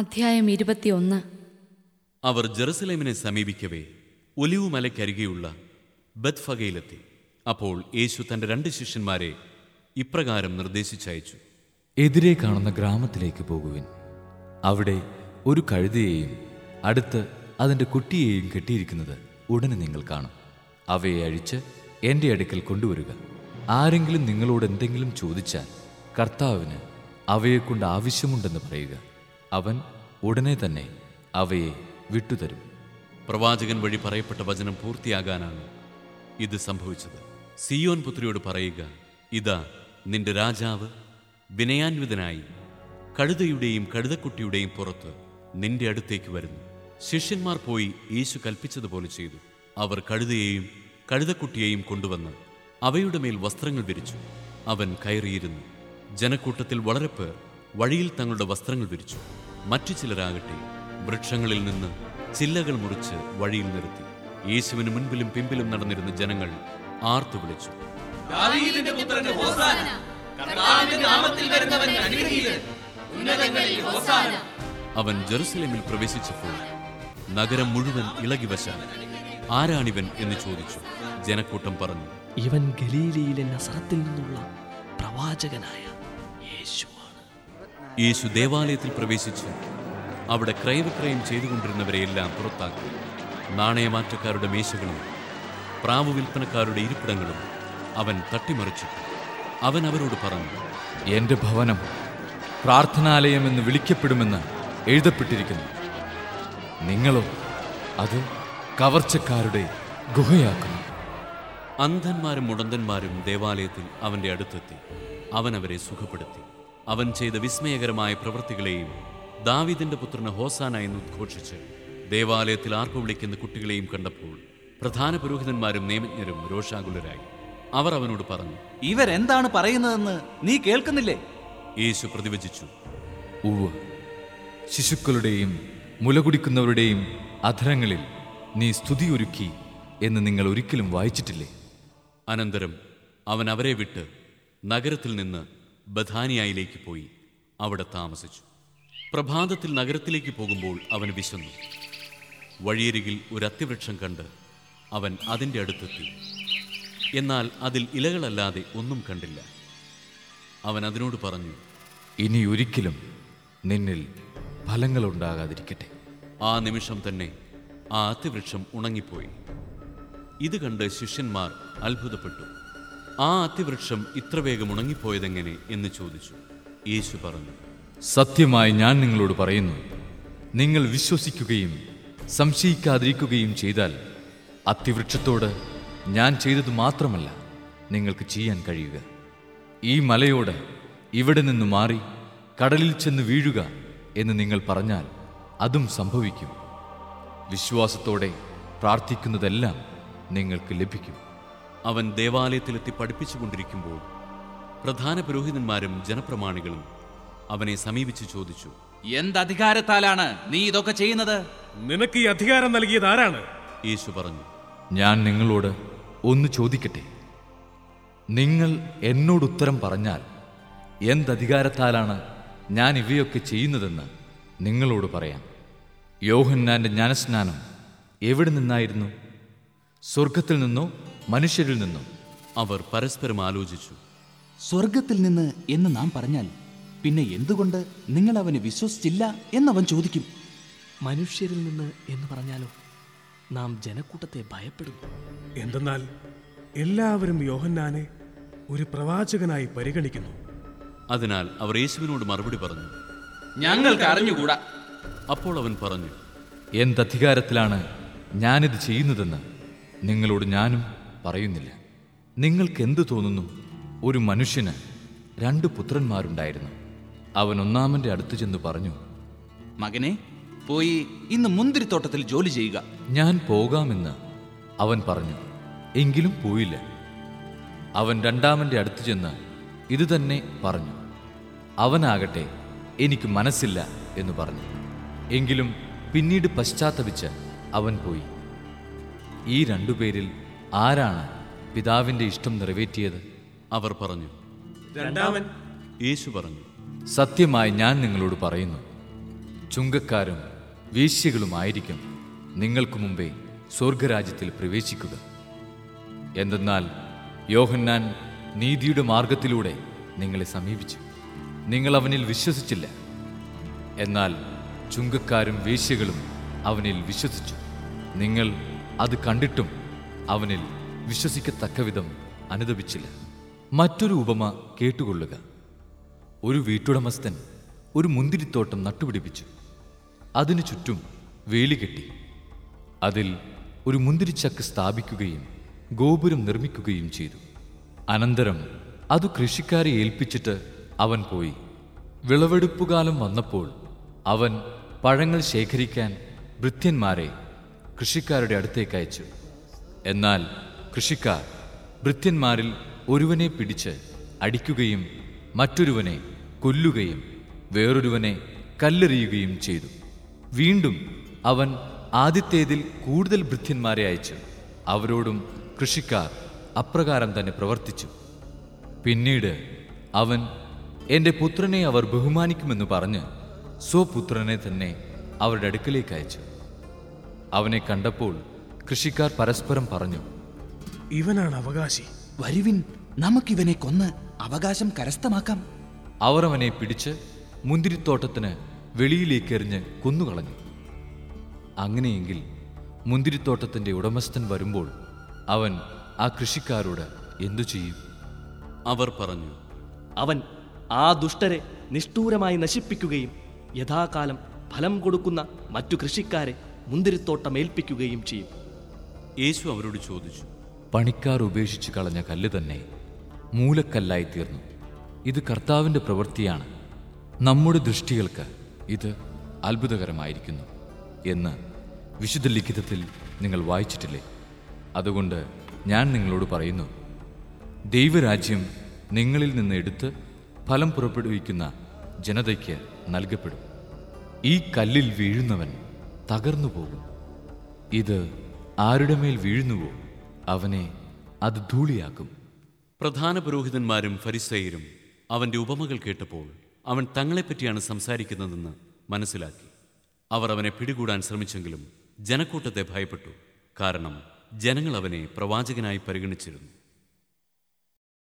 അധ്യായം 21. അവർ ജെറുസലേമിനെ സമീപിക്കവേ ഒലിവുമലയ്ക്കരികെയുള്ള ബത്ഫഗയിലെത്തി. അപ്പോൾ യേശു തൻ്റെ 2 ശിഷ്യന്മാരെ ഇപ്രകാരം നിർദ്ദേശിച്ചയച്ചു: എതിരെ കാണുന്ന ഗ്രാമത്തിലേക്ക് പോകുവിൻ. അവിടെ ഒരു കഴുതയെയും അടുത്ത് അതിൻ്റെ കുട്ടിയെയും കെട്ടിയിരിക്കുന്നത് ഉടനെ നിങ്ങൾ കാണും. അവയെ അഴിച്ച് എൻ്റെ അടുക്കൽ കൊണ്ടുവരിക. ആരെങ്കിലും നിങ്ങളോട് എന്തെങ്കിലും ചോദിച്ചാൽ കർത്താവിന് അവയെക്കൊണ്ട് ആവശ്യമുണ്ടെന്ന് പറയുക. അവൻ ഉടനെ തന്നെ അവയെ വിട്ടുതരും. പ്രവാചകൻ വഴി പറയപ്പെട്ട വചനം പൂർത്തിയാകാനാണ് ഇത് സംഭവിച്ചത്. സിയോൻ പുത്രിയോട് പറയുക, ഇതാ നിന്റെ രാജാവ് വിനയാന്വിതനായി കഴുതയുടെയും കഴുതക്കുട്ടിയുടെയും പുറത്ത് നിന്റെ അടുത്തേക്ക് വരുന്നു. ശിഷ്യന്മാർ പോയി യേശു കൽപ്പിച്ചതുപോലെ ചെയ്തു. അവർ കഴുതയെയും കഴുതക്കുട്ടിയെയും കൊണ്ടുവന്ന് അവയുടെ മേൽ വസ്ത്രങ്ങൾ വിരിച്ചു. അവൻ കയറിയിരുന്നു. ജനക്കൂട്ടത്തിൽ വളരെ പേർ വഴിയിൽ തങ്ങളുടെ വസ്ത്രങ്ങൾ വിരിച്ചു. മറ്റു ചിലരാകട്ടെ വൃക്ഷങ്ങളിൽ നിന്ന് ചില്ലകൾ മുറിച്ച് വഴിയിൽ നിർത്തി. യേശുവിന് മുൻപിലും പിമ്പിലും നടന്നിരുന്ന ജനങ്ങൾ ആർത്തു വിളിച്ചു, അവൻ ജെറുസലേമിൽ പ്രവേശിച്ചപ്പോൾ നഗരം മുഴുവൻ ഇളകിവശാൻ. ആരാണിവൻ എന്ന് ചോദിച്ചു. ജനക്കൂട്ടം പറഞ്ഞു, ഇവൻ ഗലീലയിലെ നസറത്തിൽ നിന്നുള്ള പ്രവാചകനായ യേശു. യേശു ദേവാലയത്തിൽ പ്രവേശിച്ച് അവിടെ ക്രയവിക്രയം ചെയ്തുകൊണ്ടിരുന്നവരെയെല്ലാം പുറത്താക്കി. നാണയമാറ്റക്കാരുടെ മേശകളും പ്രാവ് വിൽപ്പനക്കാരുടെ ഇരിപ്പിടങ്ങളും അവൻ തട്ടിമറിച്ചു. അവൻ അവരോട് പറഞ്ഞു, എൻ്റെ ഭവനം പ്രാർത്ഥനാലയം എന്ന് വിളിക്കപ്പെടുമെന്ന് എഴുതപ്പെട്ടിരിക്കുന്നു. നിങ്ങളോ അത് കവർച്ചക്കാരുടെ ഗുഹയാക്കുന്നു. അന്ധന്മാരും മുടന്തന്മാരും ദേവാലയത്തിൽ അവൻ്റെ അടുത്തെത്തി. അവൻ അവരെ സുഖപ്പെടുത്തി. അവൻ ചെയ്ത വിസ്മയകരമായ പ്രവൃത്തികളെയും ദാവീദിന്റെ പുത്രന് ഹോസാന എന്ന് ഉദ്ഘോഷിച്ച് ദേവാലയത്തിൽ ആർപ്പ് വിളിക്കുന്ന കുട്ടികളെയും കണ്ടപ്പോൾ പ്രധാന പുരോഹിതന്മാരും നിയമജ്ഞരും രോഷാകുലരായി. അവർ അവനോട് പറഞ്ഞു, ഇവരെന്താണ് പറയുന്നതെന്ന് നീ കേൾക്കുന്നില്ലേ? യേശു പ്രതിവചിച്ചു, ഉവ്വ്, ശിശുക്കളുടെയും മുലകുടിക്കുന്നവരുടെയും അധരങ്ങളിൽ നീ സ്തുതിയൊരുക്കി എന്ന് നിങ്ങൾ ഒരിക്കലും വായിച്ചിട്ടില്ലേ? അനന്തരം അവൻ അവരെ വിട്ട് നഗരത്തിൽ നിന്ന് ബഥാനിയയിലേക്ക് പോയി അവിടെ താമസിച്ചു. പ്രഭാതത്തിൽ നഗരത്തിലേക്ക് പോകുമ്പോൾ അവൻ വിശന്നു. വഴിയരികിൽ ഒരു അത്തിവൃക്ഷം കണ്ട് അവൻ അതിൻ്റെ അടുത്തെത്തി. എന്നാൽ അതിൽ ഇലകളല്ലാതെ ഒന്നും കണ്ടില്ല. അവൻ അതിനോട് പറഞ്ഞു, ഇനി ഒരിക്കലും നിന്നിൽ ഫലങ്ങളുണ്ടാകാതിരിക്കട്ടെ. ആ നിമിഷം തന്നെ ആ അത്തിവൃക്ഷം ഉണങ്ങിപ്പോയി. ഇത് കണ്ട് ശിഷ്യന്മാർ അത്ഭുതപ്പെട്ടു. ആ അത്തിവൃക്ഷം ഇത്ര വേഗം ഉണങ്ങിപ്പോയതെങ്ങനെ എന്ന് ചോദിച്ചു. യേശു പറഞ്ഞു, സത്യമായി ഞാൻ നിങ്ങളോട് പറയുന്നു, നിങ്ങൾ വിശ്വസിക്കുകയും സംശയിക്കാതിരിക്കുകയും ചെയ്താൽ അത്തിവൃക്ഷത്തോട് ഞാൻ ചെയ്തത് മാത്രമല്ല നിങ്ങൾക്ക് ചെയ്യാൻ കഴിയുക. ഈ മലയോട് ഇവിടെ നിന്ന് മാറി കടലിൽ ചെന്ന് വീഴുക എന്ന് നിങ്ങൾ പറഞ്ഞാൽ അതും സംഭവിക്കും. വിശ്വാസത്തോടെ പ്രാർത്ഥിക്കുന്നതെല്ലാം നിങ്ങൾക്ക് ലഭിക്കും. അവൻ ദേവാലയത്തിലെത്തി പഠിപ്പിച്ചുകൊണ്ടിരിക്കുമ്പോൾ പ്രധാന പുരോഹിതന്മാരും ജനപ്രമാണികളും അവനെ സമീപിച്ചു ചോദിച്ചു, എന്തധികാരത്താലാണ് നീ ഇതൊക്കെ ചെയ്യുന്നത്? നിനക്ക് ഈ അധികാരം നൽകിയത് ആരാണ്? യേശു പറഞ്ഞു, ഞാൻ നിങ്ങളോട് ഒന്ന് ചോദിക്കട്ടെ. നിങ്ങൾ എന്നോട് ഉത്തരം പറഞ്ഞാൽ എന്തധികാരത്താലാണ് ഞാൻ ഇവയൊക്കെ ചെയ്യുന്നതെന്ന് നിങ്ങളോട് പറയാം. യോഹന്നാൻ്റെ ജ്ഞാനസ്നാനം എവിടെ നിന്നായിരുന്നു? സ്വർഗത്തിൽ നിന്നോ മനുഷ്യരിൽ നിന്നും? അവർ പരസ്പരം ആലോചിച്ചു. സ്വർഗത്തിൽ നിന്ന് എന്ന് നാം പറഞ്ഞാൽ പിന്നെ എന്തുകൊണ്ട് നിങ്ങൾ അവനെ വിശ്വസിച്ചില്ല എന്നവൻ ചോദിക്കും. മനുഷ്യരിൽ നിന്ന് എന്ന് പറഞ്ഞാലോ നാം ജനക്കൂട്ടത്തെ ഭയപ്പെടുന്നു. എന്തെന്നാൽ എല്ലാവരും യോഹന്നാനെ ഒരു പ്രവാചകനായി പരിഗണിക്കുന്നു. അതിനാൽ അവർ യേശുവിനോട് മറുപടി പറഞ്ഞു, ഞങ്ങൾക്ക് അറിഞ്ഞുകൂടാ. അപ്പോൾ അവൻ പറഞ്ഞു, എന്തധികാരത്തിലാണ് ഞാനിത് ചെയ്യുന്നതെന്ന് നിങ്ങളോട് ഞാനും പറയുന്നില്ല. നിങ്ങൾക്ക് എന്തു തോന്നുന്നു? ഒരു മനുഷ്യന് 2 പുത്രന്മാരുണ്ടായിരുന്നു. അവൻ ഒന്നാമൻ്റെ അടുത്ത് ചെന്ന് പറഞ്ഞു, മകനെ, പോയി ഇന്ന് മുന്തിരിത്തോട്ടത്തിൽ ജോലി ചെയ്യുക. ഞാൻ പോകാമെന്ന് അവൻ പറഞ്ഞു, എങ്കിലും പോയില്ല. അവൻ രണ്ടാമൻ്റെ അടുത്ത് ചെന്ന് ഇതുതന്നെ പറഞ്ഞു. അവനാകട്ടെ എനിക്ക് മനസ്സില്ല എന്ന് പറഞ്ഞു. എങ്കിലും പിന്നീട് പശ്ചാത്തപിച്ച് അവൻ പോയി. ഈ 2 പേരിൽ ആരാണ് പിതാവിന്റെ ഇഷ്ടം നിറവേറ്റിയത്? അവർ പറഞ്ഞു, രണ്ടാമൻ. യേശു പറഞ്ഞു, സത്യമായി ഞാൻ നിങ്ങളോട് പറയുന്നു, ചുങ്കക്കാരും വേശ്യകളുമായിരിക്കും നിങ്ങൾക്ക് മുമ്പേ സ്വർഗരാജ്യത്തിൽ പ്രവേശിക്കുക. എന്തെന്നാൽ യോഹന്നാൻ നീതിയുടെ മാർഗത്തിലൂടെ നിങ്ങളെ സമീപിച്ചു, നിങ്ങൾ അവനിൽ വിശ്വസിച്ചില്ല. എന്നാൽ ചുങ്കക്കാരും വേശ്യകളും അവനിൽ വിശ്വസിച്ചു. നിങ്ങൾ അത് കണ്ടിട്ടും അവനിൽ വിശ്വസിക്കത്തക്കവിധം അനുദപിച്ചില്ല. മറ്റൊരു ഉപമ കേട്ടുകൊള്ളുക. ഒരു വീട്ടുടമസ്ഥൻ ഒരു മുന്തിരിത്തോട്ടം നട്ടുപിടിപ്പിച്ചു. അതിനു ചുറ്റും വേലി കെട്ടി അതിൽ ഒരു മുന്തിരിച്ചക്ക് സ്ഥാപിക്കുകയും ഗോപുരം നിർമ്മിക്കുകയും ചെയ്തു. അനന്തരം അത് കൃഷിക്കാരെ ഏൽപ്പിച്ചിട്ട് അവൻ പോയി. വിളവെടുപ്പുകാലം വന്നപ്പോൾ അവൻ പഴങ്ങൾ ശേഖരിക്കാൻ ഭൃത്യന്മാരെ കൃഷിക്കാരുടെ അടുത്തേക്ക് അയച്ചു. എന്നാൽ കൃഷിക്കാർ ഭൃത്യന്മാരിൽ ഒരുവനെ പിടിച്ച് അടിക്കുകയും മറ്റൊരുവനെ കൊല്ലുകയും വേറൊരുവനെ കല്ലെറിയുകയും ചെയ്തു. വീണ്ടും അവൻ ആദ്യത്തേതിൽ കൂടുതൽ ഭൃത്യന്മാരെ അയച്ചു. അവരോടും കൃഷിക്കാർ അപ്രകാരം തന്നെ പ്രവർത്തിച്ചു. പിന്നീട് അവൻ എൻ്റെ പുത്രനെ അവർ ബഹുമാനിക്കുമെന്ന് പറഞ്ഞ് സ്വപുത്രനെ തന്നെ അവരുടെ അടുക്കലേക്ക് അയച്ചു. അവനെ കണ്ടപ്പോൾ കൃഷിക്കാർ പരസ്പരം പറഞ്ഞു, ഇവനാണ് അവകാശി, വരുവിൻ, നമുക്കിവനെ കൊന്ന് അവകാശം കരസ്ഥമാക്കാം. അവർ അവനെ പിടിച്ച് മുന്തിരിത്തോട്ടത്തിന് വെളിയിലേക്കെറിഞ്ഞ് കൊന്നുകളഞ്ഞു. അങ്ങനെയെങ്കിൽ മുന്തിരിത്തോട്ടത്തിൻ്റെ ഉടമസ്ഥൻ വരുമ്പോൾ അവൻ ആ കൃഷിക്കാരോട് എന്തു ചെയ്യും? അവർ പറഞ്ഞു, അവൻ ആ ദുഷ്ടരെ നിഷ്ഠൂരമായി നശിപ്പിക്കുകയും യഥാകാലം ഫലം കൊടുക്കുന്ന മറ്റു കൃഷിക്കാരെ മുന്തിരിത്തോട്ടം ഏൽപ്പിക്കുകയും ചെയ്യും. യേശു അവരോട് ചോദിച്ചു, പണിക്കാർ ഉപേക്ഷിച്ച് കളഞ്ഞ കല്ല് തന്നെ മൂലക്കല്ലായി തീർന്നു. ഇത് കർത്താവിൻ്റെ പ്രവൃത്തിയാണ്, നമ്മുടെ ദൃഷ്ടികൾക്ക് ഇത് അത്ഭുതകരമായിരിക്കുന്നു എന്ന് വിശുദ്ധ ലിഖിതത്തിൽ നിങ്ങൾ വായിച്ചിട്ടില്ലേ? അതുകൊണ്ട് ഞാൻ നിങ്ങളോട് പറയുന്നു, ദൈവരാജ്യം നിങ്ങളിൽ നിന്ന് എടുത്ത് ഫലം പുറപ്പെടുവിക്കുന്ന ജനതയ്ക്ക് നൽകപ്പെടും. ഈ കല്ലിൽ വീഴുന്നവൻ തകർന്നു പോകും. ഇത് ആരുടെ മേൽ വീഴുന്നുവോ അവനെ അത് ധൂളിയാക്കും. പ്രധാന പുരോഹിതന്മാരും ഫരിസേയരും അവൻ്റെ ഉപമകൾ കേട്ടപ്പോൾ അവൻ തങ്ങളെപ്പറ്റിയാണ് സംസാരിക്കുന്നതെന്ന് മനസ്സിലാക്കി. അവർ അവനെ പിടികൂടാൻ ശ്രമിച്ചെങ്കിലും ജനക്കൂട്ടത്തെ ഭയപ്പെട്ടു, കാരണം ജനങ്ങൾ അവനെ പ്രവാചകനായി പരിഗണിച്ചിരുന്നു.